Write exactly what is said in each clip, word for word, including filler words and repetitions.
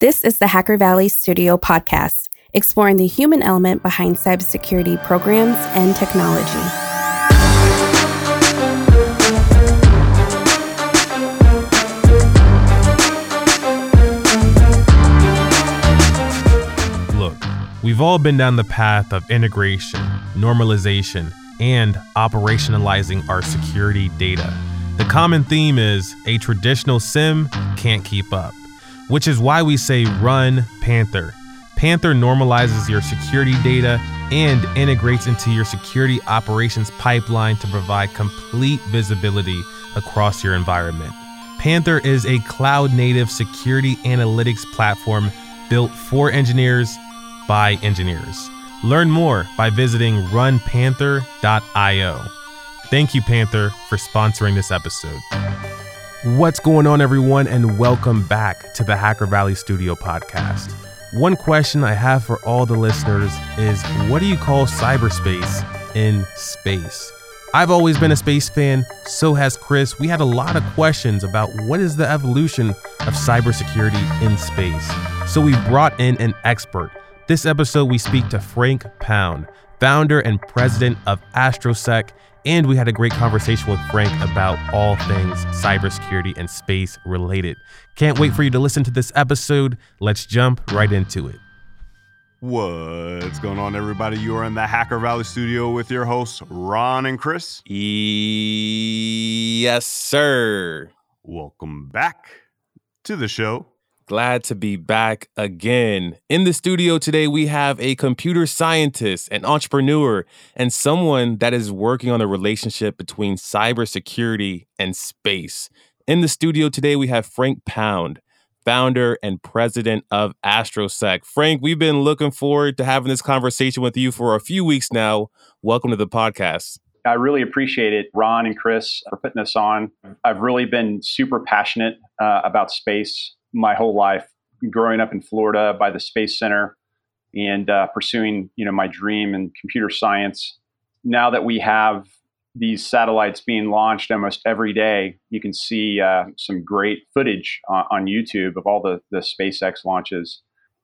This is the Hacker Valley Studio podcast, exploring the human element behind cybersecurity programs and technology. Look, we've all been down the path of integration, normalization, and operationalizing our security data. The common theme is a traditional S I M can't keep up, which is why we say run Panther. Panther normalizes your security data and integrates into your security operations pipeline to provide complete visibility across your environment. Panther is a cloud-native security analytics platform built for engineers by engineers. Learn more by visiting run panther dot i o. Thank you, Panther, for sponsoring this episode. What's going on, everyone, and welcome back to the Hacker Valley Studio podcast. One question I have for all the listeners is, what do you call cyberspace in space? I've always been a space fan, so has Chris. We had a lot of questions about what is the evolution of cybersecurity in space. So we brought in an expert. This episode, we speak to Frank Pound, founder and president of AstroSec, and we had a great conversation with Frank about all things cybersecurity and space related. Can't wait for you to listen to this episode. Let's jump right into it. What's going on, everybody? You are in the Hacker Valley Studio with your hosts, Ron and Chris. E- yes, sir. Welcome back to the show. Glad to be back again. In the studio today, we have a computer scientist, an entrepreneur, and someone that is working on the relationship between cybersecurity and space. In the studio today, we have Frank Pound, founder and president of AstroSec. Frank, we've been looking forward to having this conversation with you for a few weeks now. Welcome to the podcast. I really appreciate it, Ron and Chris, for putting this on. I've really been super passionate uh, about space my whole life, growing up in Florida by the Space Center and uh, pursuing, you know, my dream in computer science. Now that we have these satellites being launched almost every day, you can see uh, some great footage on, on YouTube of all the, the SpaceX launches.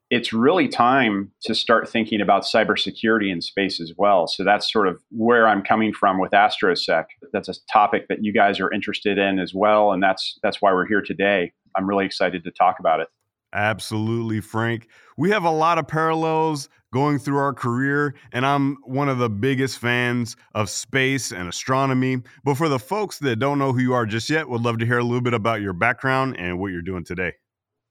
It's really time to start thinking about cybersecurity in space as well. So that's sort of where I'm coming from with AstroSec. That's a topic that you guys are interested in as well, and that's that's why we're here today. I'm really excited to talk about it. Absolutely, Frank. We have a lot of parallels going through our career, and I'm one of the biggest fans of space and astronomy. But for the folks that don't know who you are just yet, would love to hear a little bit about your background and what you're doing today.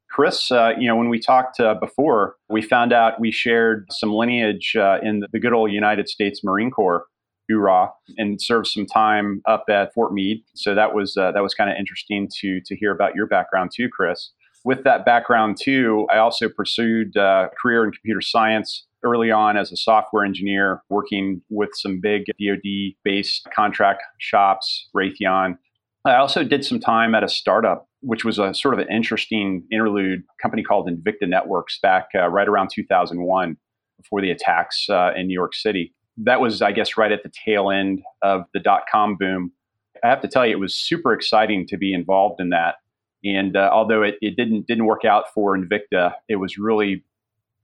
Chris, uh, you know, when we talked uh, before, we found out we shared some lineage uh, in the good old United States Marine Corps, U R A, and served some time up at Fort Meade. So that was uh, that was kind of interesting to to hear about your background too, Chris. With that background too, I also pursued a career in computer science early on as a software engineer, working with some big D O D-based contract shops, Raytheon. I also did some time at a startup, which was a sort of an interesting interlude, a company called Invicta Networks back uh, right around two thousand one, before the attacks uh, in New York City. That was, I guess, right at the tail end of the dot-com boom. I have to tell you, it was super exciting to be involved in that. And uh, although it, it didn't didn't work out for Invicta, it was really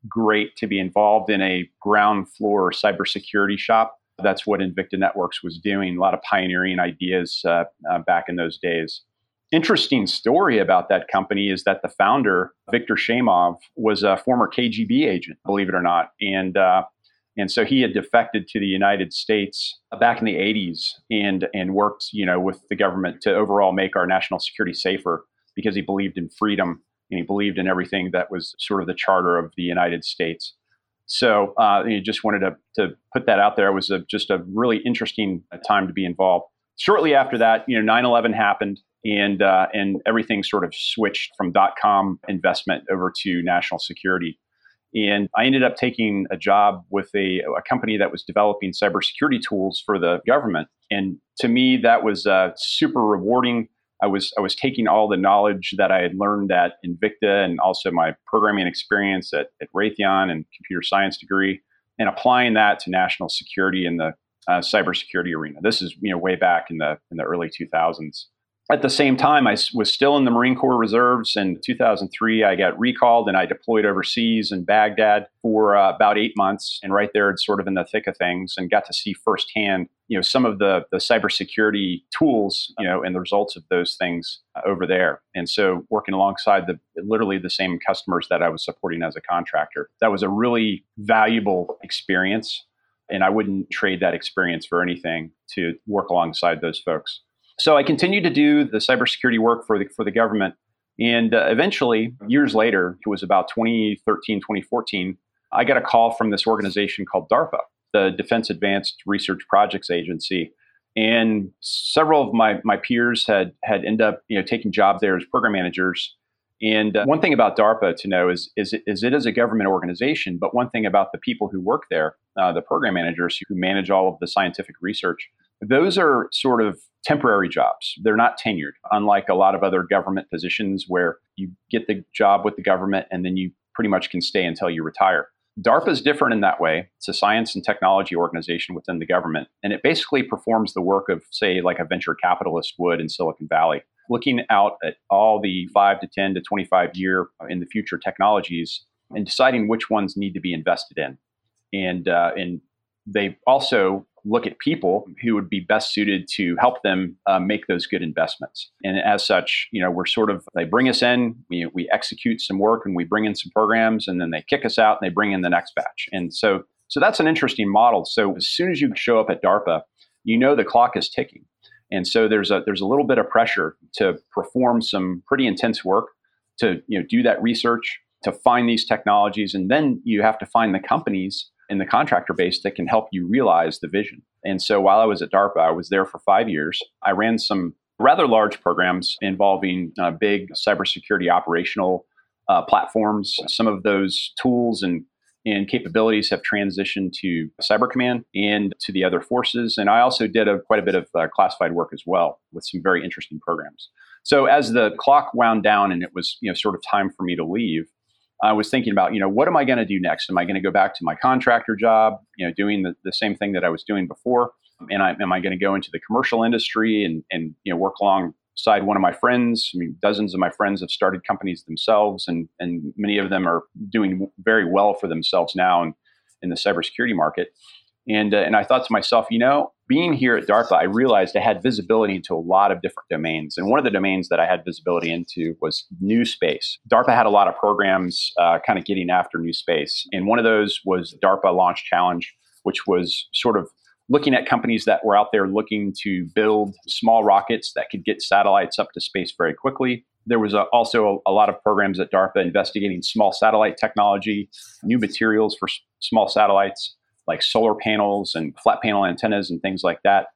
great to be involved in a ground floor cybersecurity shop. That's what Invicta Networks was doing, a lot of pioneering ideas uh, uh, back in those days. Interesting story about that company is that the founder, Viktor Shamov, was a former K G B agent, believe it or not. And uh, and so he had defected to the United States back in the eighties and and worked, you know, with the government to overall make our national security safer, because he believed in freedom and he believed in everything that was sort of the charter of the United States. So uh, you just wanted to, to put that out there. It was a, just a really interesting time to be involved. Shortly after that, you know, nine eleven happened. And uh, and everything sort of switched from dot-com investment over to national security. And I ended up taking a job with a, a company that was developing cybersecurity tools for the government. And to me, that was uh, super rewarding. I was I was taking all the knowledge that I had learned at Invicta and also my programming experience at, at Raytheon and computer science degree, and applying that to national security in the uh, cybersecurity arena. This is, you know, way back in the in the early two thousands. At the same time, I was still in the Marine Corps Reserves. In two thousand three, I got recalled and I deployed overseas in Baghdad for uh, about eight months. And right there, it's sort of in the thick of things, and got to see firsthand, you know, some of the, the cybersecurity tools, you know, and the results of those things uh, over there. And so working alongside the literally the same customers that I was supporting as a contractor, that was a really valuable experience. And I wouldn't trade that experience for anything to work alongside those folks. So I continued to do the cybersecurity work for the for the government, and uh, eventually, years later, it was about twenty thirteen, twenty fourteen, I got a call from this organization called DARPA, the Defense Advanced Research Projects Agency, and several of my my peers had had ended up you know taking jobs there as program managers. And uh, one thing about DARPA to know is is it, is it is a government organization, but one thing about the people who work there, uh, the program managers who manage all of the scientific research, those are sort of temporary jobs. They're not tenured, unlike a lot of other government positions where you get the job with the government and then you pretty much can stay until you retire. DARPA is different in that way. It's a science and technology organization within the government, and it basically performs the work of, say, like a venture capitalist would in Silicon Valley, looking out at all the five to ten to twenty-five year in the future technologies and deciding which ones need to be invested in. And, uh, and they also look at people who would be best suited to help them uh, make those good investments. And as such, you know, we're sort of, they bring us in, we, we execute some work and we bring in some programs, and then they kick us out and they bring in the next batch. And so, so that's an interesting model. So as soon as you show up at DARPA, you know, the clock is ticking. And so there's a, there's a little bit of pressure to perform some pretty intense work, to, you know, do that research, to find these technologies. And then you have to find the companies in the contractor base that can help you realize the vision. And so while I was at DARPA, I was there for five years. I ran some rather large programs involving uh, big cybersecurity operational uh, platforms. Some of those tools and, and capabilities have transitioned to Cyber Command and to the other forces. And I also did a, quite a bit of uh, classified work as well, with some very interesting programs. So as the clock wound down and it was, you know, sort of time for me to leave, I was thinking about, you know, what am I going to do next? Am I going to go back to my contractor job, you know, doing the, the same thing that I was doing before? And I, am I going to go into the commercial industry and, and, you know, work alongside one of my friends? I mean, dozens of my friends have started companies themselves, and, and many of them are doing very well for themselves now in, in the cybersecurity market. And, uh, and I thought to myself, you know, being here at DARPA, I realized I had visibility into a lot of different domains. And one of the domains that I had visibility into was new space. DARPA had a lot of programs uh, kind of getting after new space. And one of those was DARPA Launch Challenge, which was sort of looking at companies that were out there looking to build small rockets that could get satellites up to space very quickly. There was a, also a, a lot of programs at DARPA investigating small satellite technology, new materials for s- small satellites, like solar panels and flat panel antennas and things like that.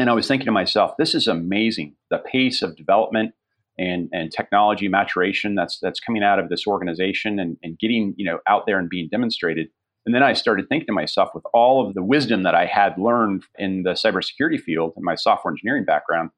And I was thinking to myself, this is amazing, the pace of development and, and technology maturation that's that's coming out of this organization and, and getting, you know, out there and being demonstrated. And then I started thinking to myself, with all of the wisdom that I had learned in the cybersecurity field and my software engineering background,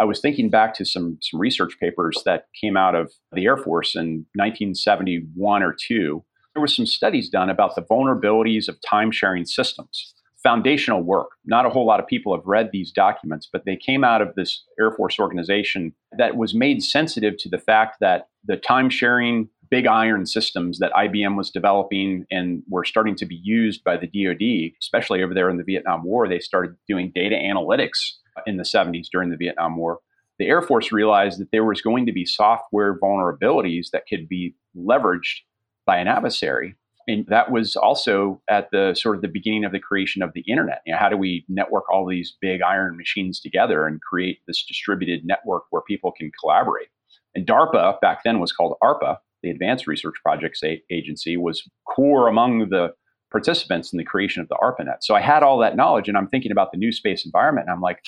I was thinking back to some some research papers that came out of the Air Force in nineteen seventy-one or two. There were some studies done about the vulnerabilities of time-sharing systems. Foundational work. Not a whole lot of people have read these documents, but they came out of this Air Force organization that was made sensitive to the fact that the time-sharing big iron systems that I B M was developing and were starting to be used by the D O D, especially over there in the Vietnam War. They started doing data analytics in the seventies during the Vietnam War. The Air Force realized that there was going to be software vulnerabilities that could be leveraged by an adversary. And that was also at the sort of the beginning of the creation of the internet. You know, how do we network all these big iron machines together and create this distributed network where people can collaborate? And DARPA back then was called ARPA, the Advanced Research Projects Agency, was core among the participants in the creation of the ARPANET. So I had all that knowledge, and I'm thinking about the new space environment. And I'm like,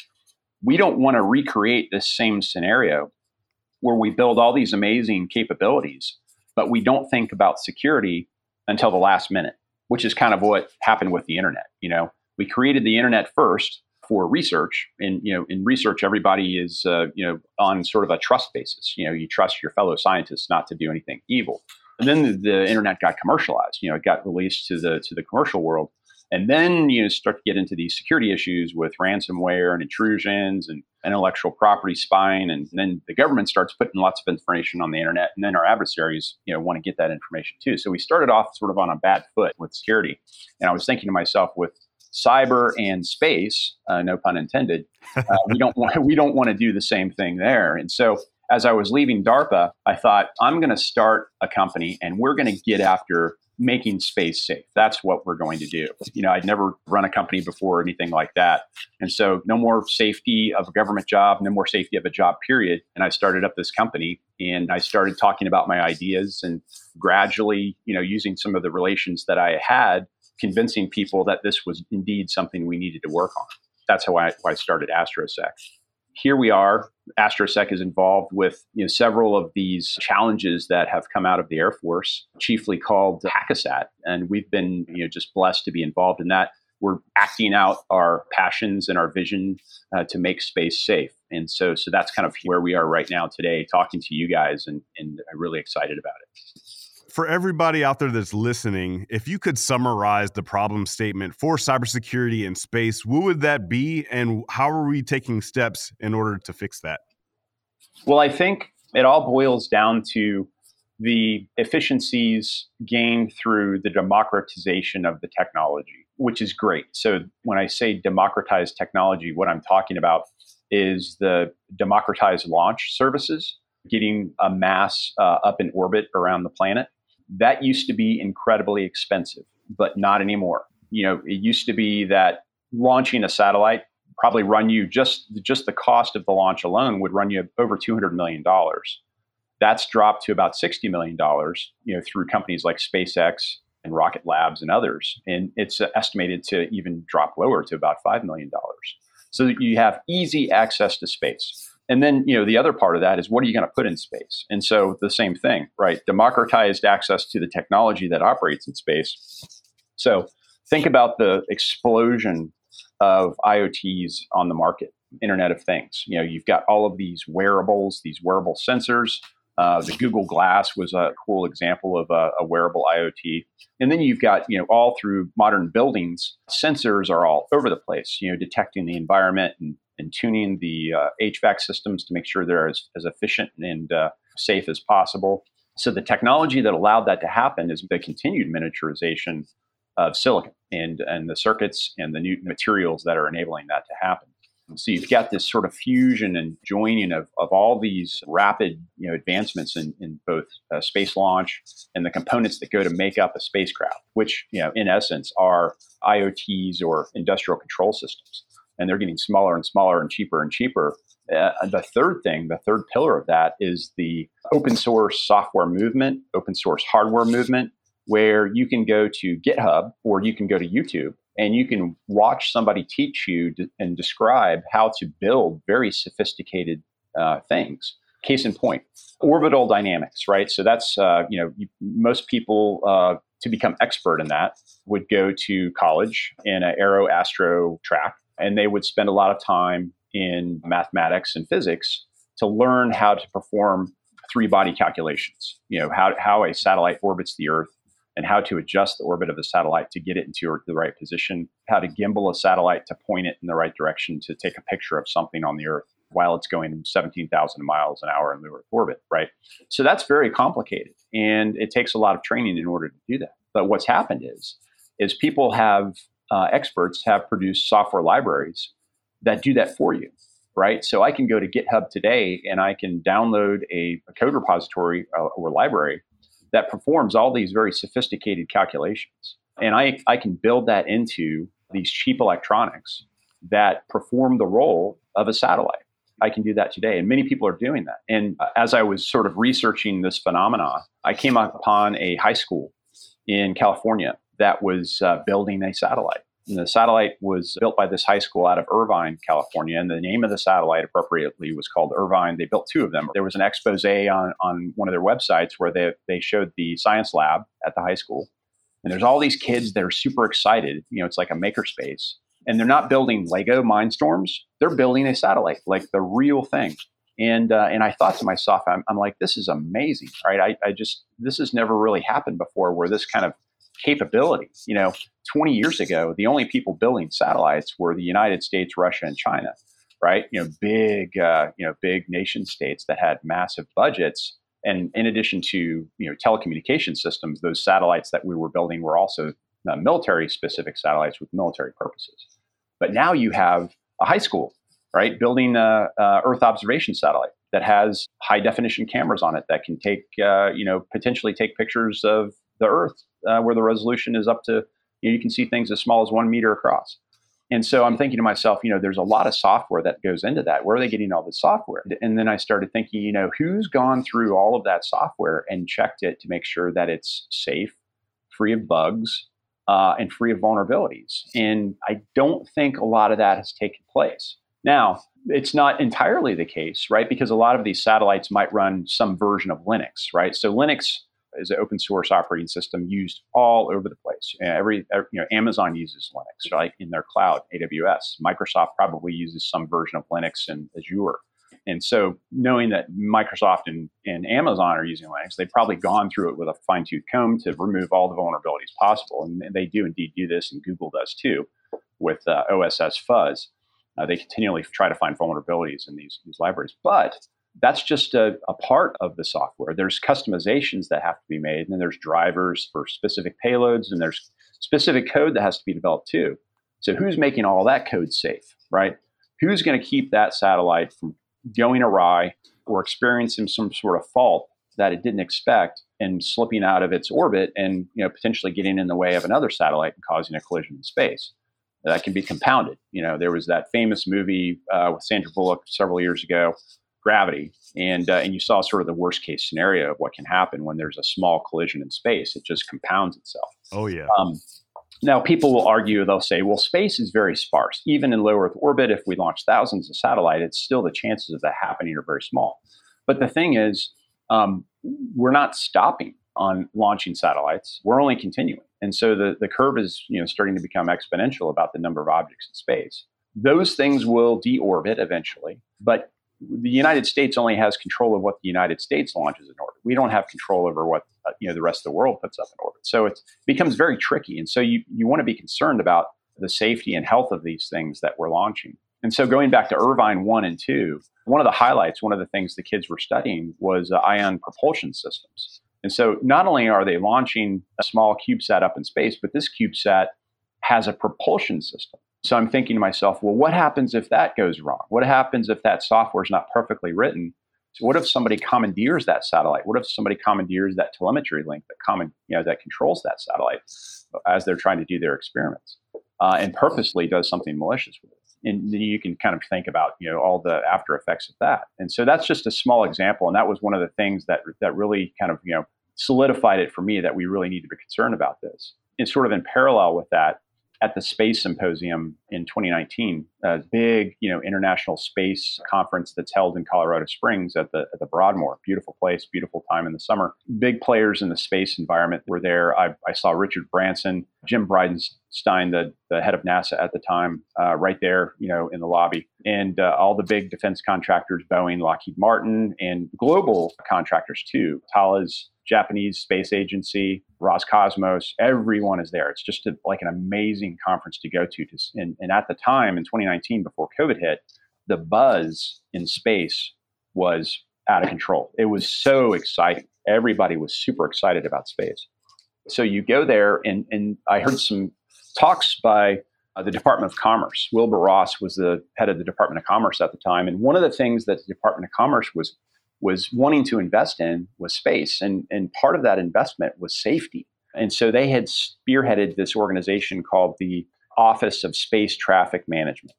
we don't want to recreate this same scenario where we build all these amazing capabilities, but we don't think about security until the last minute, which is kind of what happened with the internet. You know, we created the internet first for research, and, you know, in research, everybody is, uh, you know, on sort of a trust basis. You know, you trust your fellow scientists not to do anything evil. And then the, the internet got commercialized. You know, it got released to the to the commercial world, and then you know, start to get into these security issues with ransomware and intrusions and intellectual property spying, and then the government starts putting lots of information on the internet, and then our adversaries, you know, want to get that information too. So we started off sort of on a bad foot with security. And I was thinking to myself, with cyber and space, uh, no pun intended, uh, we don't want we don't want to do the same thing there. And so as I was leaving DARPA, I thought, I'm going to start a company, and we're going to get after making space safe. That's what we're going to do. You know, I'd never run a company before or anything like that. And so no more safety of a government job, no more safety of a job, period. And I started up this company, and I started talking about my ideas, and gradually, you know, using some of the relations that I had, convincing people that this was indeed something we needed to work on. That's how I, how I started AstroSec. Here we are. AstroSec is involved with, you know, several of these challenges that have come out of the Air Force, chiefly called Hack-A-Sat. And we've been, you know, just blessed to be involved in that. We're acting out our passions and our vision uh, to make space safe. And so so that's kind of where we are right now today, talking to you guys, and, and I'm really excited about it. For everybody out there that's listening, if you could summarize the problem statement for cybersecurity and space, what would that be, and how are we taking steps in order to fix that? Well, I think it all boils down to the efficiencies gained through the democratization of the technology, which is great. So when I say democratize technology, what I'm talking about is the democratized launch services, getting a mass uh, up in orbit around the planet. That used to be incredibly expensive, but not anymore. You know, it used to be that launching a satellite probably run you just just the cost of the launch alone would run you over two hundred million dollars. That's dropped to about sixty million dollars, you know, through companies like SpaceX and Rocket Labs and others. And it's estimated to even drop lower to about five million dollars. So that you have easy access to space. And then, you know, the other part of that is, what are you going to put in space? And so the same thing, right? Democratized access to the technology that operates in space. So think about the explosion of I O Ts on the market, Internet of Things. You know, you've got all of these wearables, these wearable sensors. Uh, the Google Glass was a cool example of a, a wearable I O T. And then you've got, you know, all through modern buildings, sensors are all over the place, you know, detecting the environment and and tuning the uh, H V A C systems to make sure they're as, as efficient and uh, safe as possible. So the technology that allowed that to happen is the continued miniaturization of silicon and, and the circuits and the new materials that are enabling that to happen. So you've got this sort of fusion and joining of, of all these rapid, you know, advancements in, in both uh, space launch and the components that go to make up a spacecraft, which, you know, in essence are I O Ts or industrial control systems. And they're getting smaller and smaller and cheaper and cheaper. Uh, the third thing, the third pillar of that is the open source software movement, open source hardware movement, where you can go to GitHub or you can go to YouTube and you can watch somebody teach you d- and describe how to build very sophisticated uh, things. Case in point, orbital dynamics, right? So that's, uh, you know, you, most people uh, to become expert in that would go to college in an aero astro track. And they would spend a lot of time in mathematics and physics to learn how to perform three-body calculations, you know, how, how a satellite orbits the Earth and how to adjust the orbit of a satellite to get it into the right position, how to gimbal a satellite to point it in the right direction to take a picture of something on the Earth while it's going seventeen thousand miles an hour in lunar orbit, right? So that's very complicated, and it takes a lot of training in order to do that. But what's happened is, is people have... Uh, experts have produced software libraries that do that for you, right? So I can go to GitHub today and I can download a, a code repository uh, or library that performs all these very sophisticated calculations. And I, I can build that into these cheap electronics that perform the role of a satellite. I can do that today. And many people are doing that. And uh, as I was sort of researching this phenomena, I came upon a high school in California that was uh, building a satellite. And the satellite was built by this high school out of Irvine, California. And the name of the satellite appropriately was called Irvine. They built two of them. There was an expose on, on one of their websites where they, they showed the science lab at the high school. And there's all these kids that are super excited. You know, it's like a makerspace. And they're not building Lego Mindstorms. They're building a satellite, like the real thing. And uh, and I thought to myself, I'm, I'm like, this is amazing, right? I, I just, this has never really happened before, where this kind of capability. You know, twenty years ago, the only people building satellites were the United States, Russia, and China. right? You know, big, uh, you know, big nation states that had massive budgets. And in addition to, you know, telecommunication systems, those satellites that we were building were also uh, military specific satellites with military purposes. But now you have a high school, right, building a, a Earth observation satellite that has high definition cameras on it that can take, uh, you know, potentially take pictures of the Earth uh, where the resolution is up to, you know, you can see things as small as one meter across. And so I'm thinking to myself, you know, there's a lot of software that goes into that. Where are they getting all this software? And then I started thinking, you know, who's gone through all of that software and checked it to make sure that it's safe, free of bugs, uh, and free of vulnerabilities? And I don't think a lot of that has taken place. Now, it's not entirely the case, right? Because a lot of these satellites might run some version of Linux, right? So Linux is an open source operating system used all over the place. Every, every you know, Amazon uses Linux, right, in their cloud, A W S. Microsoft probably uses some version of Linux in Azure. And so knowing that Microsoft and, and Amazon are using Linux, they've probably gone through it with a fine-tooth comb to remove all the vulnerabilities possible. And they do indeed do this, and Google does too, with uh, O S S Fuzz. Uh, they continually try to find vulnerabilities in these, these libraries. But that's just a, a part of the software. There's customizations that have to be made, and then there's drivers for specific payloads, and there's specific code that has to be developed too. So who's making all that code safe, right? Who's going to keep that satellite from going awry or experiencing some sort of fault that it didn't expect and slipping out of its orbit and, you know, potentially getting in the way of another satellite and causing a collision in space? That can be compounded. You know, there was that famous movie uh, with Sandra Bullock several years ago, Gravity, and uh, and you saw sort of the worst case scenario of what can happen when there's a small collision in space. It just compounds itself. Oh yeah. Um, now people will argue, they'll say, well, space is very sparse. Even in low Earth orbit, if we launch thousands of satellites, it's still the chances of that happening are very small. But the thing is, um, we're not stopping on launching satellites. We're only continuing. And so the, the curve is, you know, starting to become exponential about the number of objects in space. Those things will deorbit eventually, but the United States only has control of what the United States launches in orbit. We don't have control over what uh, you know the rest of the world puts up in orbit. So it becomes very tricky. And so you, you want to be concerned about the safety and health of these things that we're launching. And so going back to Irvine one and two, one of the highlights, one of the things the kids were studying was uh, ion propulsion systems. And so not only are they launching a small CubeSat up in space, but this CubeSat has a propulsion system. So I'm thinking to myself, well, what happens if that goes wrong? What happens if that software is not perfectly written? So what if somebody commandeers that satellite? What if somebody commandeers that telemetry link that common, you know, that controls that satellite as they're trying to do their experiments uh, and purposely does something malicious with it? And then you can kind of think about, you know, all the after effects of that. And so that's just a small example. And that was one of the things that that really kind of, you know, solidified it for me that we really need to be concerned about this. And sort of in parallel with that, at the Space Symposium in twenty nineteen, a big, you know, international space conference that's held in Colorado Springs at the at the Broadmoor. Beautiful place, beautiful time in the summer. Big players in the space environment were there. I, I saw Richard Branson, Jim Bridenstine, the, the head of NASA at the time, uh, right there, you know, in the lobby. And uh, all the big defense contractors, Boeing, Lockheed Martin, and global contractors too. Thales, Japanese Space Agency, Roscosmos, everyone is there. It's just a, like an amazing conference to go to. to and, and at the time in twenty nineteen, before COVID hit, the buzz in space was out of control. It was so exciting. Everybody was super excited about space. So you go there, and, and I heard some talks by uh, the Department of Commerce. Wilbur Ross was the head of the Department of Commerce at the time. And one of the things that the Department of Commerce was was wanting to invest in was space. And, and part of that investment was safety. And so they had spearheaded this organization called the Office of Space Traffic Management.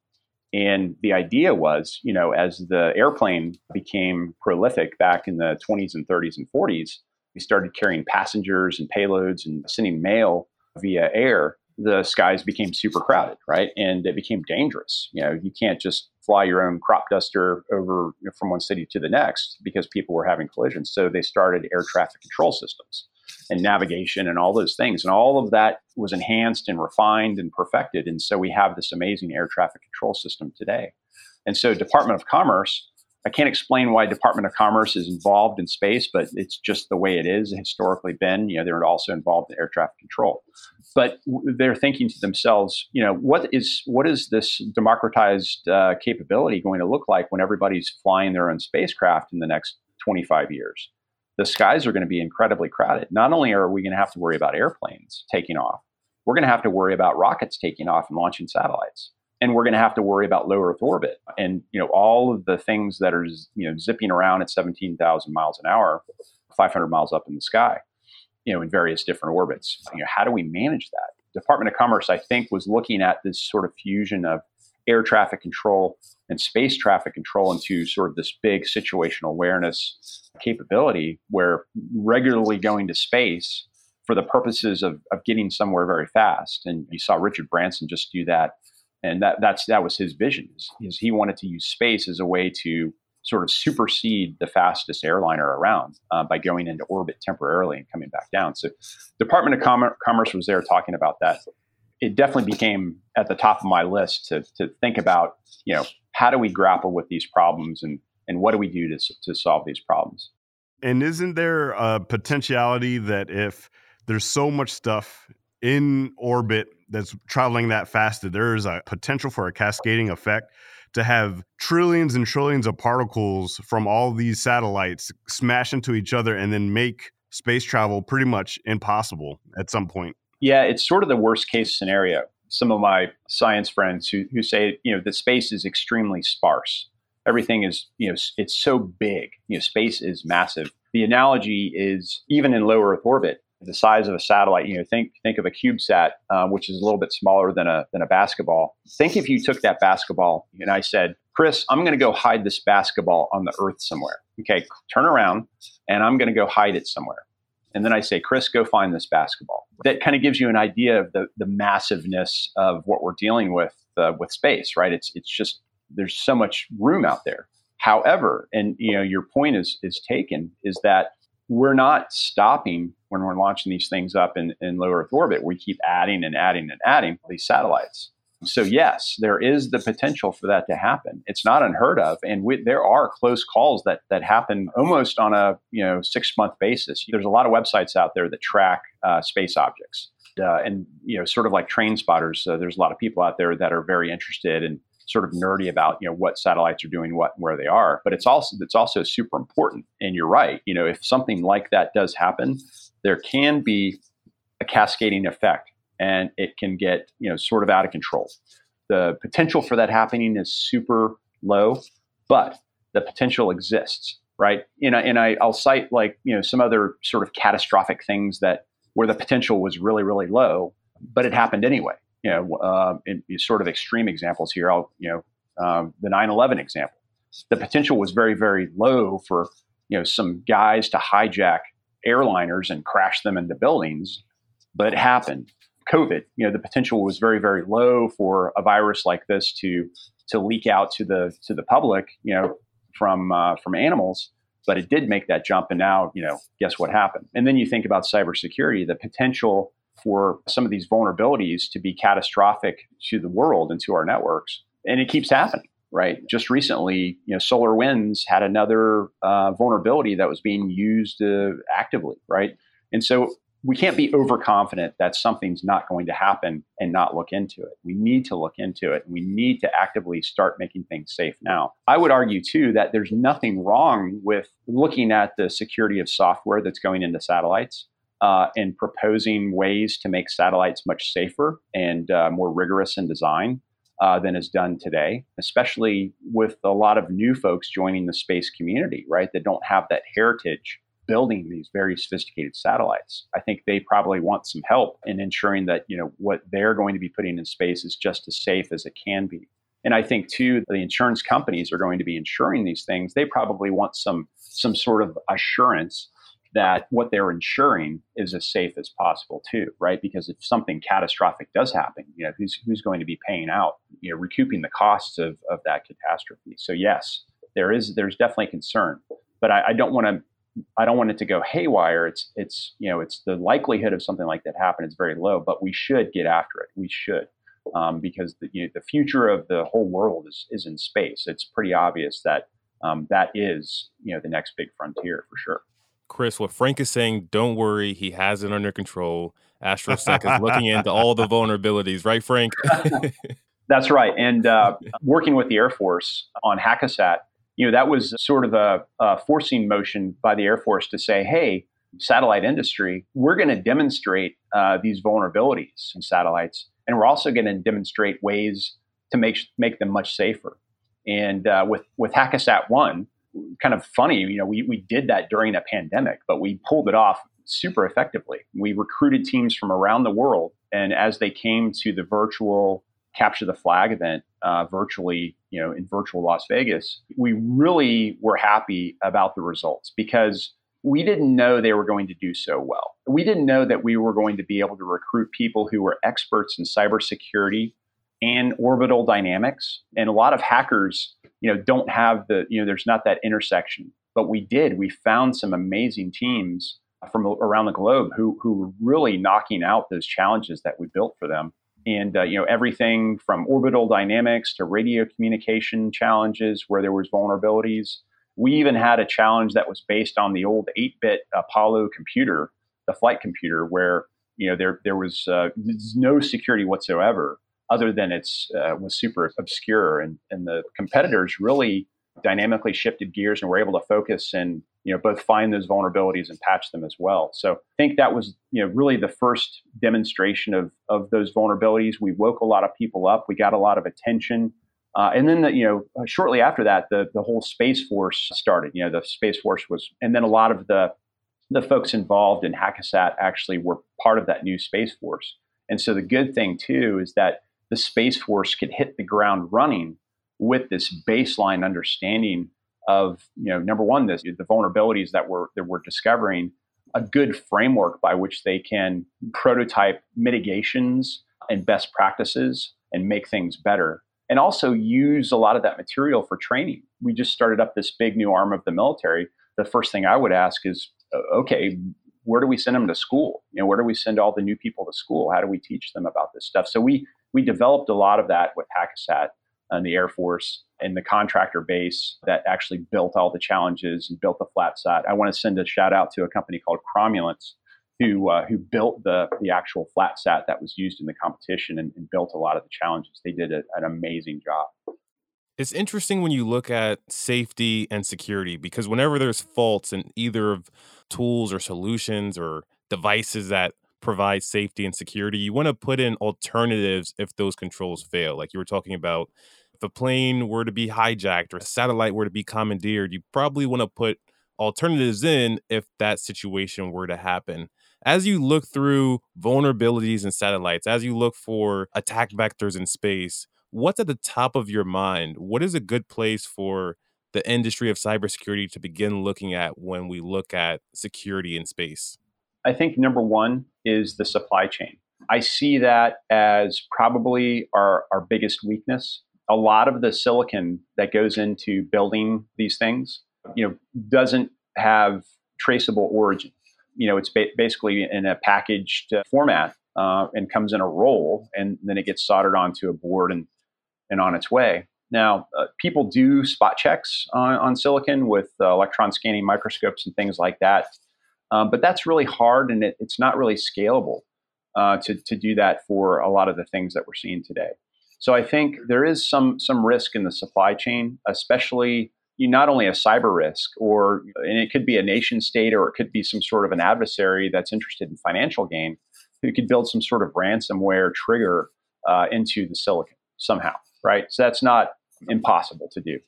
And the idea was, you know, as the airplane became prolific back in the twenties and thirties and forties, we started carrying passengers and payloads and sending mail via air. The skies became super crowded, right? And it became dangerous. You know, you can't just fly your own crop duster over from one city to the next because people were having collisions. So they started air traffic control systems and navigation and all those things. And all of that was enhanced and refined and perfected. And so we have this amazing air traffic control system today. And so Department of Commerce I can't explain why Department of Commerce is involved in space, but it's just the way it is historically been. You know, they're also involved in air traffic control, but they're thinking to themselves, you know, what is what is this democratized uh, capability going to look like when everybody's flying their own spacecraft in the next twenty-five years? The skies are going to be incredibly crowded. Not only are we going to have to worry about airplanes taking off, we're going to have to worry about rockets taking off and launching satellites. And we're going to have to worry about low Earth orbit and, you know, all of the things that are, you know, zipping around at seventeen thousand miles an hour, five hundred miles up in the sky, you know, in various different orbits. You know, how do we manage that? Department of Commerce, I think, was looking at this sort of fusion of air traffic control and space traffic control into sort of this big situational awareness capability where regularly going to space for the purposes of, of getting somewhere very fast. And you saw Richard Branson just do that. And that that's that was his vision, is he wanted to use space as a way to sort of supersede the fastest airliner around uh, by going into orbit temporarily and coming back down. So Department of Com- Commerce was there talking about that. It definitely became at the top of my list to to think about, you know, how do we grapple with these problems and and what do we do to to solve these problems? And isn't there a potentiality that if there's so much stuff in orbit that's traveling that fast, that there is a potential for a cascading effect to have trillions and trillions of particles from all these satellites smash into each other and then make space travel pretty much impossible at some point? Yeah, it's sort of the worst case scenario. Some of my science friends who, who say, you know, the space is extremely sparse. Everything is, you know, it's so big. You know, space is massive. The analogy is even in low Earth orbit, the size of a satellite, you know, think think of a CubeSat, uh, which is a little bit smaller than a than a basketball. Think if you took that basketball and I said, Chris, I'm going to go hide this basketball on the Earth somewhere. Okay, turn around and I'm going to go hide it somewhere. And then I say, Chris, go find this basketball. That kind of gives you an idea of the the massiveness of what we're dealing with uh, with space, right? It's it's just there's so much room out there. However, and you know, your point is is taken, is that we're not stopping when we're launching these things up in, in low Earth orbit. We keep adding and adding and adding these satellites. So yes, there is the potential for that to happen. It's not unheard of. And we, there are close calls that that happen almost on a you know six-month basis. There's a lot of websites out there that track uh, space objects. Uh, and you know, sort of like train spotters, uh, there's a lot of people out there that are very interested and sort of nerdy about you know what satellites are doing, what and where they are. But it's also it's also super important. And you're right, you know, if something like that does happen, there can be a cascading effect, and it can get you know sort of out of control. The potential for that happening is super low, but the potential exists, right? And I, and I I'll cite like you know some other sort of catastrophic things that where the potential was really really low, but it happened anyway. You know, uh, in, in sort of extreme examples here, I'll, you know, um, the nine eleven example. The potential was very, very low for, you know, some guys to hijack airliners and crash them into buildings, but it happened. COVID, you know, the potential was very, very low for a virus like this to to leak out to the to the public, you know, from uh, from animals, but it did make that jump. And now, you know, guess what happened? And then you think about cybersecurity, the potential for some of these vulnerabilities to be catastrophic to the world and to our networks. And it keeps happening, right? Just recently, you know, SolarWinds had another uh, vulnerability that was being used uh, actively, right? And so we can't be overconfident that something's not going to happen and not look into it. We need to look into it. We need to actively start making things safe now. I would argue, too, that there's nothing wrong with looking at the security of software that's going into satellites. Uh, and proposing ways to make satellites much safer and uh, more rigorous in design uh, than is done today, especially with a lot of new folks joining the space community, right? That don't have that heritage building these very sophisticated satellites. I think they probably want some help in ensuring that, you know, what they're going to be putting in space is just as safe as it can be. And I think, too, the insurance companies are going to be insuring these things. They probably want some some sort of assurance that what they're insuring is as safe as possible too, right? Because if something catastrophic does happen, you know, who's who's going to be paying out, you know, recouping the costs of, of that catastrophe. So yes, there is there's definitely concern. But I, I don't want to I don't want it to go haywire. It's it's you know, it's the likelihood of something like that happen is very low, but we should get after it. We should. Um, because the you know, the future of the whole world is is in space. It's pretty obvious that um, that is, you know, the next big frontier for sure. Chris, what Frank is saying, don't worry, he has it under control. AstroSec is looking into all the vulnerabilities, right, Frank? That's right. And uh, working with the Air Force on Hack-A-Sat, you know, that was sort of a, a forcing motion by the Air Force to say, hey, satellite industry, we're going to demonstrate uh, these vulnerabilities in satellites, and we're also going to demonstrate ways to make make them much safer. And uh, with with Hack-A-Sat one, kind of funny, you know, we we did that during a pandemic, but we pulled it off super effectively. We recruited teams from around the world, and as they came to the virtual Capture the Flag event uh, virtually, you know, in virtual Las Vegas, we really were happy about the results because we didn't know they were going to do so well. We didn't know that we were going to be able to recruit people who were experts in cybersecurity and orbital dynamics. And a lot of hackers, you know, don't have the, you know, there's not that intersection. But we did. We found some amazing teams from around the globe who who were really knocking out those challenges that we built for them. And, uh, you know, everything from orbital dynamics to radio communication challenges where there was vulnerabilities. We even had a challenge that was based on the old eight-bit Apollo computer, the flight computer, where, you know, there there was uh, no security whatsoever, other than it's uh, was super obscure. And, and the competitors really dynamically shifted gears and were able to focus and, you know, both find those vulnerabilities and patch them as well. So I think that was, you know, really the first demonstration of of those vulnerabilities. We woke a lot of people up. We got a lot of attention. Uh, and then, the, you know, shortly after that, the the whole Space Force started. You know, the Space Force was, and then a lot of the the folks involved in Hack-A-Sat actually were part of that new Space Force. And so the good thing too is that the Space Force could hit the ground running with this baseline understanding of, you know, number one, this, the vulnerabilities that we're, that we're discovering, a good framework by which they can prototype mitigations and best practices and make things better. And also use a lot of that material for training. We just started up this big new arm of the military. The first thing I would ask is, okay, where do we send them to school? You know, where do we send all the new people to school? How do we teach them about this stuff? So we we developed a lot of that with Hack-A-Sat and the Air Force and the contractor base that actually built all the challenges and built the flat sat. I want to send a shout out to a company called Cromulance who uh, who built the the actual flat sat that was used in the competition and, and built a lot of the challenges. They did a, an amazing job. It's interesting when you look at safety and security, because whenever there's faults in either of tools or solutions or devices that provide safety and security, you want to put in alternatives if those controls fail. Like you were talking about, if a plane were to be hijacked or a satellite were to be commandeered, you probably want to put alternatives in if that situation were to happen. As you look through vulnerabilities in satellites, as you look for attack vectors in space, what's at the top of your mind? What is a good place for the industry of cybersecurity to begin looking at when we look at security in space? I think number one is the supply chain. I see that as probably our, our biggest weakness. A lot of the silicon that goes into building these things, you know, doesn't have traceable origin. You know, it's ba- basically in a packaged uh, format uh, and comes in a roll, and then it gets soldered onto a board and and on its way. Now, uh, people do spot checks on, on silicon with uh, electron scanning microscopes and things like that, um, but that's really hard, and it, it's not really scalable uh, to to do that for a lot of the things that we're seeing today. So I think there is some some risk in the supply chain, especially. You not only a cyber risk, or and it could be a nation state, or it could be some sort of an adversary that's interested in financial gain, who could build some sort of ransomware trigger uh, into the silicon somehow, right? So that's not impossible to do.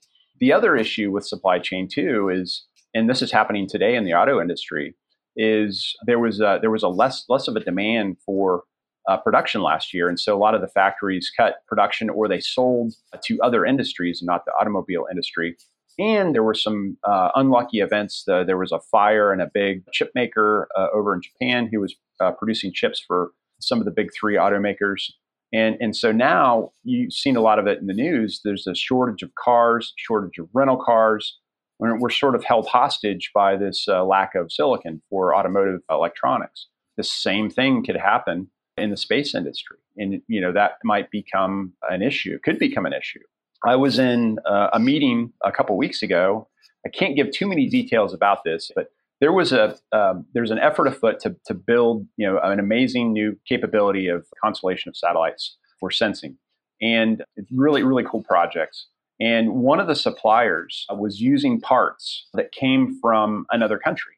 The other issue with supply chain too is, and this is happening today in the auto industry, is there was a, there was a less less of a demand for uh, production last year, and so a lot of the factories cut production, or they sold to other industries, not the automobile industry. And there were some uh, unlucky events. Uh, there was a fire and a big chip maker uh, over in Japan who was uh, producing chips for some of the big three automakers. And and so now you've seen a lot of it in the news. There's a shortage of cars, shortage of rental cars. We're, we're sort of held hostage by this uh, lack of silicon for automotive electronics. The same thing could happen in the space industry. And, you know, that might become an issue. It could become an issue. I was in uh, a meeting a couple weeks ago. I can't give too many details about this, but there was a um, there's an effort afoot to to build you know an amazing new capability of constellation of satellites for sensing, and it's really really cool projects. And one of the suppliers was using parts that came from another country.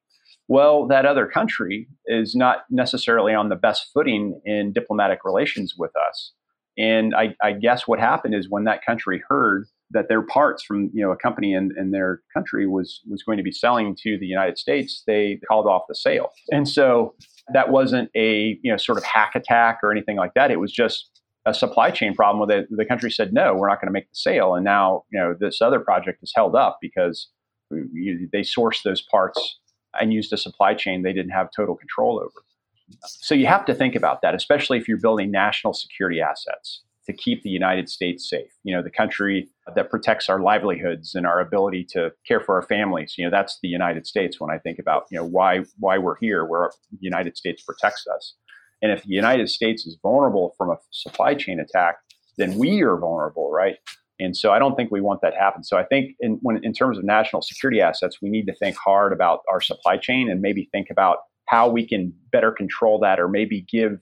Well, that other country is not necessarily on the best footing in diplomatic relations with us. And I, I guess what happened is when that country heard that their parts from you know a company in, in their country was was going to be selling to the United States, they called off the sale. And so that wasn't a you know sort of hack attack or anything like that. It was just a supply chain problem where the, the country said, no, we're not going to make the sale. And now you know this other project is held up because you, they sourced those parts and used a supply chain they didn't have total control over. So you have to think about that, especially if you're building national security assets to keep the United States safe. You know, the country that protects our livelihoods and our ability to care for our families. You know, that's the United States when I think about, you know, why why we're here, where the United States protects us. And if the United States is vulnerable from a supply chain attack, then we are vulnerable, right? And so I don't think we want that to happen. So I think in when in terms of national security assets, we need to think hard about our supply chain and maybe think about how we can better control that, or maybe give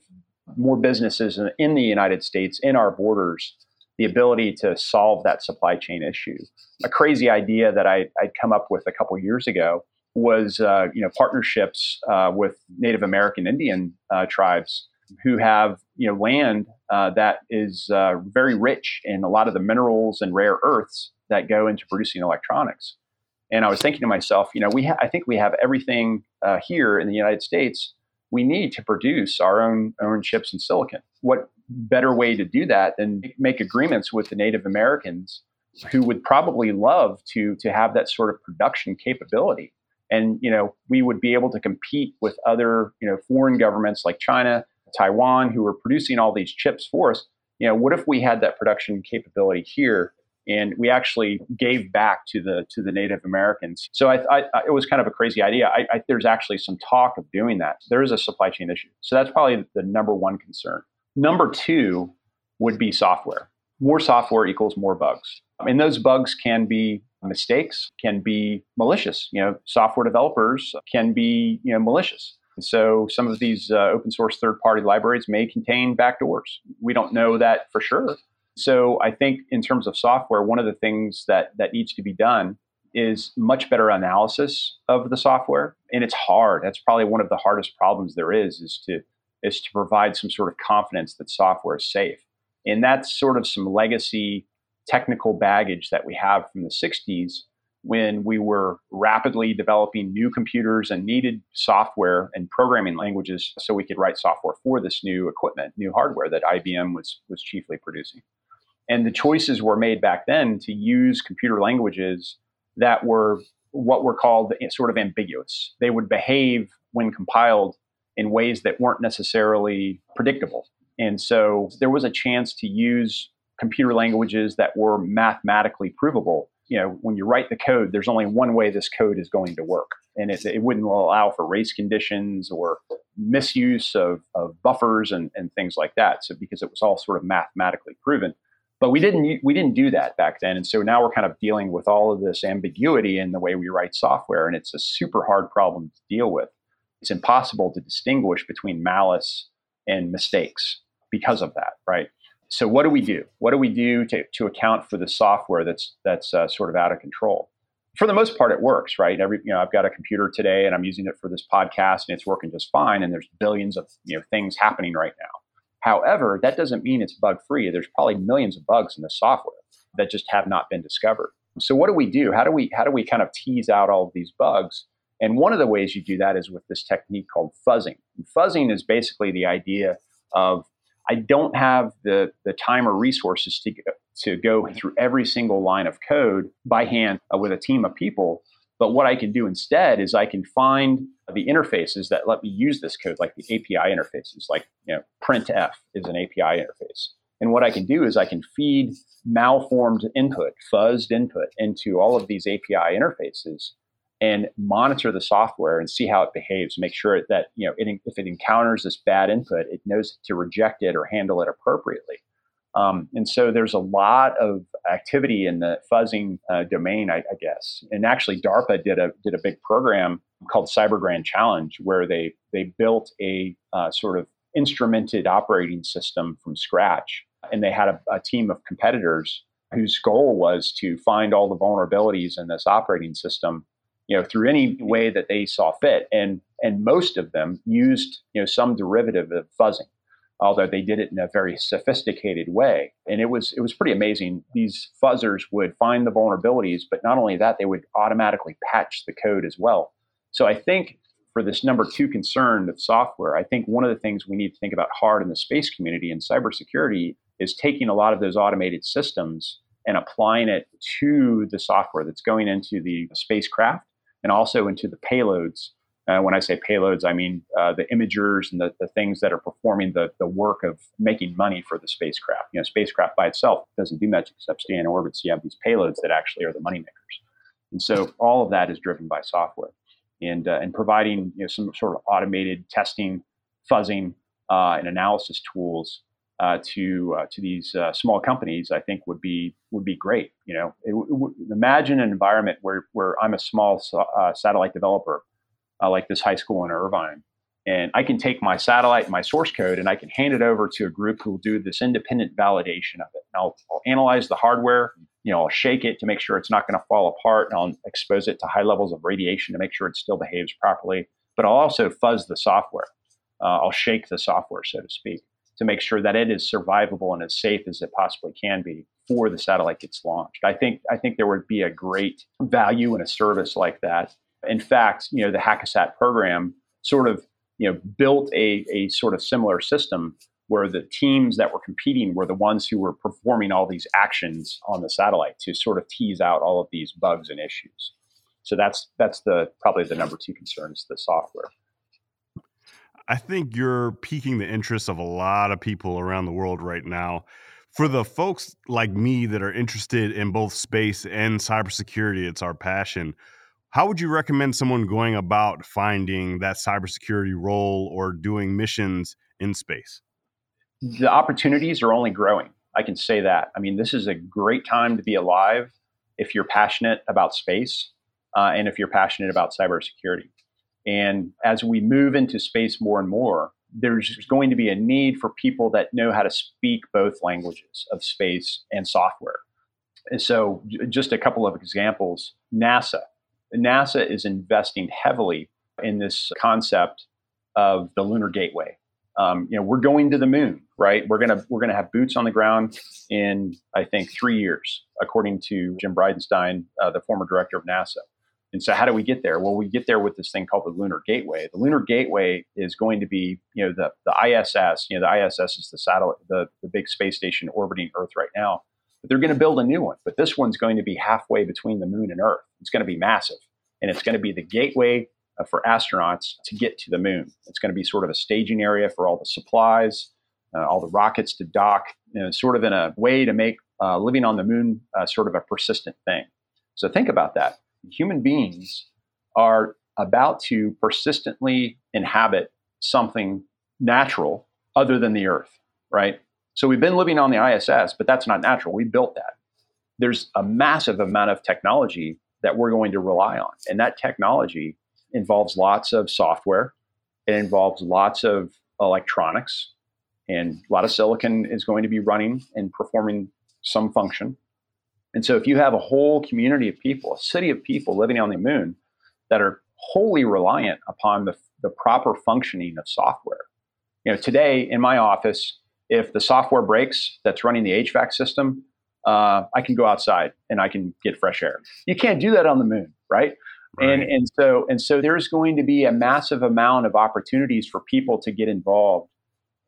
more businesses in, in the United States, in our borders, the ability to solve that supply chain issue. A crazy idea that I, I'd come up with a couple years ago was, uh, you know, partnerships uh, with Native American Indian uh, tribes who have, you know, land uh, that is uh, very rich in a lot of the minerals and rare earths that go into producing electronics. And I was thinking to myself, you know, we ha- I think we have everything uh, here in the United States we need to produce our own own chips and silicon. What better way to do that than make agreements with the Native Americans, who would probably love to to have that sort of production capability? And you know, we would be able to compete with other you know foreign governments like China, Taiwan, who are producing all these chips for us. You know, what if we had that production capability here? And we actually gave back to the to the Native Americans. So I, I, I, it was kind of a crazy idea. I, I, there's actually some talk of doing that. There is a supply chain issue. So that's probably the number one concern. Number two would be software. More software equals more bugs. I mean, those bugs can be mistakes, can be malicious. You know, software developers can be you know malicious. And so some of these uh, open source third-party libraries may contain backdoors. We don't know that for sure. So I think in terms of software, one of the things that that needs to be done is much better analysis of the software. And it's hard. That's probably one of the hardest problems there is, is to is to provide some sort of confidence that software is safe. And that's sort of some legacy technical baggage that we have from the sixties, when we were rapidly developing new computers and needed software and programming languages so we could write software for this new equipment, new hardware that I B M was was chiefly producing. And the choices were made back then to use computer languages that were what were called sort of ambiguous. They would behave when compiled in ways that weren't necessarily predictable. And so there was a chance to use computer languages that were mathematically provable. You know, when you write the code, there's only one way this code is going to work. And it, it wouldn't allow for race conditions or misuse of, of buffers and, and things like that. So because it was all sort of mathematically proven. But we didn't we didn't do that back then. And so now we're kind of dealing with all of this ambiguity in the way we write software. And it's a super hard problem to deal with. It's impossible to distinguish between malice and mistakes because of that, right? So what do we do? What do we do to, to account for the software that's that's uh, sort of out of control? For the most part, it works, right? Every you know, I've got a computer today and I'm using it for this podcast and it's working just fine. And there's billions of you know things happening right now. However, that doesn't mean it's bug-free. There's probably millions of bugs in the software that just have not been discovered. So what do we do? How do we how do we kind of tease out all of these bugs? And one of the ways you do that is with this technique called fuzzing. And fuzzing is basically the idea of I don't have the the time or resources to to go through every single line of code by hand with a team of people. But what I can do instead is I can find the interfaces that let me use this code, like the A P I interfaces, like you know, printf is an A P I interface. And what I can do is I can feed malformed input, fuzzed input into all of these A P I interfaces and monitor the software and see how it behaves, make sure that you know it, if it encounters this bad input, it knows to reject it or handle it appropriately. Um, and so there's a lot of activity in the fuzzing uh, domain, I, I guess. And actually, DARPA did a did a big program called Cyber Grand Challenge, where they they built a uh, sort of instrumented operating system from scratch, and they had a, a team of competitors whose goal was to find all the vulnerabilities in this operating system, you know, through any way that they saw fit. And and most of them used, you know, some derivative of fuzzing, although they did it in a very sophisticated way. And it was it was pretty amazing. These fuzzers would find the vulnerabilities, but not only that, they would automatically patch the code as well. So I think for this number two concern of software, I think one of the things we need to think about hard in the space community and cybersecurity is taking a lot of those automated systems and applying it to the software that's going into the spacecraft and also into the payloads. Uh, when I say payloads, I mean uh, the imagers and the, the things that are performing the, the work of making money for the spacecraft. You know, spacecraft by itself doesn't do much except stay in orbit. So you have these payloads that actually are the moneymakers. And so all of that is driven by software. And uh, and providing, you know, some sort of automated testing, fuzzing, uh, and analysis tools uh, to uh, to these uh, small companies, I think would be would be great. You know, it, it w- imagine an environment where where I'm a small uh, satellite developer, uh, like this high school in Irvine, and I can take my satellite, my source code, and I can hand it over to a group who will do this independent validation of it. And I'll, I'll analyze the hardware. You know, I'll shake it to make sure it's not going to fall apart, and I'll expose it to high levels of radiation to make sure it still behaves properly. But I'll also fuzz the software. Uh, I'll shake the software, so to speak, to make sure that it is survivable and as safe as it possibly can be before the satellite gets launched. I think I think there would be a great value in a service like that. In fact, you know, the Hack-A-Sat program sort of, you know, built a a sort of similar system, where the teams that were competing were the ones who were performing all these actions on the satellite to sort of tease out all of these bugs and issues. So that's that's the probably the number two concern is the software. I think you're piquing the interest of a lot of people around the world right now. For the folks like me that are interested in both space and cybersecurity, it's our passion. How would you recommend someone going about finding that cybersecurity role or doing missions in space? The opportunities are only growing. I can say that. I mean, this is a great time to be alive if you're passionate about space uh, and if you're passionate about cybersecurity. And as we move into space more and more, there's going to be a need for people that know how to speak both languages of space and software. And so just a couple of examples. NASA. NASA is investing heavily in this concept of the Lunar Gateway. Um, you know, we're going to the moon, right? We're gonna we're gonna have boots on the ground in, I think, three years, according to Jim Bridenstine, uh, the former director of NASA. And so, how do we get there? Well, we get there with this thing called the Lunar Gateway. The Lunar Gateway is going to be, you know, the the I S S. You know, the I S S is the satellite, the the big space station orbiting Earth right now. But they're going to build a new one. But this one's going to be halfway between the moon and Earth. It's going to be massive, and it's going to be the gateway for astronauts to get to the moon. It's going to be sort of a staging area for all the supplies, uh, all the rockets to dock, you know, sort of in a way to make uh, living on the moon uh, sort of a persistent thing. So think about that. Human beings are about to persistently inhabit something natural other than the Earth, right? So we've been living on the I S S, but that's not natural. We built that. There's a massive amount of technology that we're going to rely on, and that technology involves lots of software. It involves lots of electronics, and a lot of silicon is going to be running and performing some function. And so if you have a whole community of people, a city of people living on the moon that are wholly reliant upon the, the proper functioning of software. You know, today in my office, if the software breaks that's running the H V A C system, uh, I can go outside and I can get fresh air. You can't do that on the moon, right? Right. And and so and so there's going to be a massive amount of opportunities for people to get involved,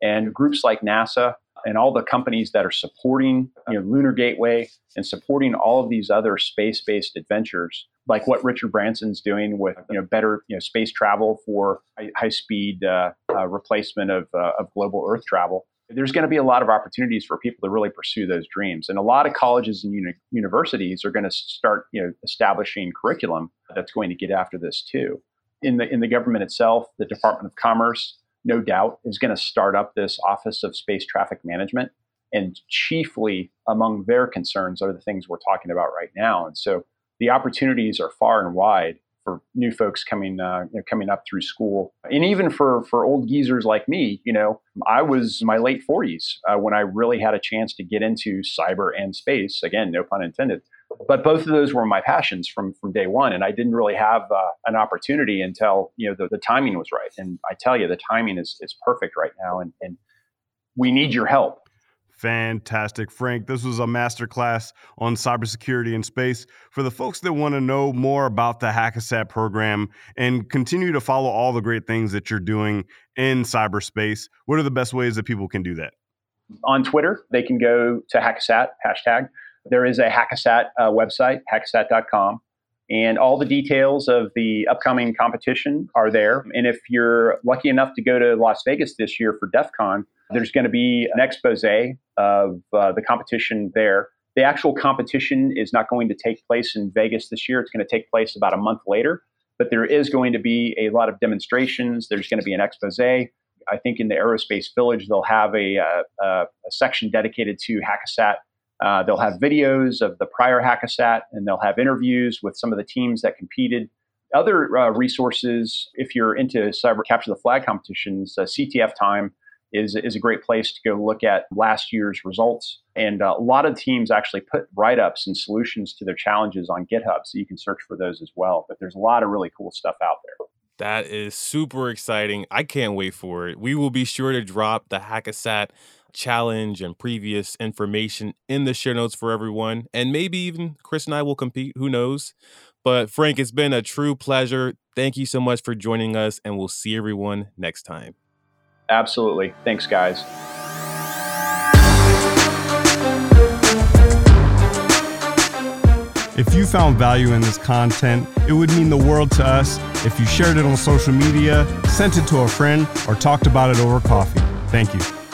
and groups like NASA and all the companies that are supporting, you know, Lunar Gateway and supporting all of these other space-based adventures, like what Richard Branson's doing with, you know, better, you know, space travel for high-speed uh, uh, replacement of uh, of global Earth travel. There's going to be a lot of opportunities for people to really pursue those dreams. And a lot of colleges and uni- universities are going to start, you know, establishing curriculum that's going to get after this too. In the in the government itself, the Department of Commerce, no doubt, is going to start up this Office of Space Traffic Management. And chiefly among their concerns are the things we're talking about right now. And so the opportunities are far and wide for new folks coming uh, you know, coming up through school. And even for, for old geezers like me, you know, I was in my late forties uh, when I really had a chance to get into cyber and space. Again, no pun intended. But both of those were my passions from, from day one. And I didn't really have uh, an opportunity until, you know, the, the timing was right. And I tell you, the timing is, is perfect right now. And, and we need your help. Fantastic, Frank. This was a masterclass on cybersecurity and space. For the folks that want to know more about the Hack-A-Sat program and continue to follow all the great things that you're doing in cyberspace, what are the best ways that people can do that? On Twitter, they can go to Hack-A-Sat, hashtag. There is a Hack-A-Sat uh, website, hack a sat dot com. And all the details of the upcoming competition are there. And if you're lucky enough to go to Las Vegas this year for DEF CON, there's going to be an exposé of uh, the competition there. The actual competition is not going to take place in Vegas this year. It's going to take place about a month later. But there is going to be a lot of demonstrations. There's going to be an exposé. I think in the Aerospace Village, they'll have a, uh, uh, a section dedicated to Hack-A-Sat. Uh, they'll have videos of the prior Hack-A-Sat, and they'll have interviews with some of the teams that competed. Other uh, resources, if you're into cyber capture the flag competitions, uh, C T F time is, is a great place to go look at last year's results. And uh, a lot of teams actually put write-ups and solutions to their challenges on GitHub, so you can search for those as well. But there's a lot of really cool stuff out there. That is super exciting. I can't wait for it. We will be sure to drop the Hack-A-Sat challenge and previous information in the show notes for everyone. And maybe even Chris and I will compete. Who knows? But Frank, it's been a true pleasure. Thank you so much for joining us, and we'll see everyone next time. Absolutely. Thanks, guys. If you found value in this content, it would mean the world to us if you shared it on social media, sent it to a friend, or talked about it over coffee. Thank you.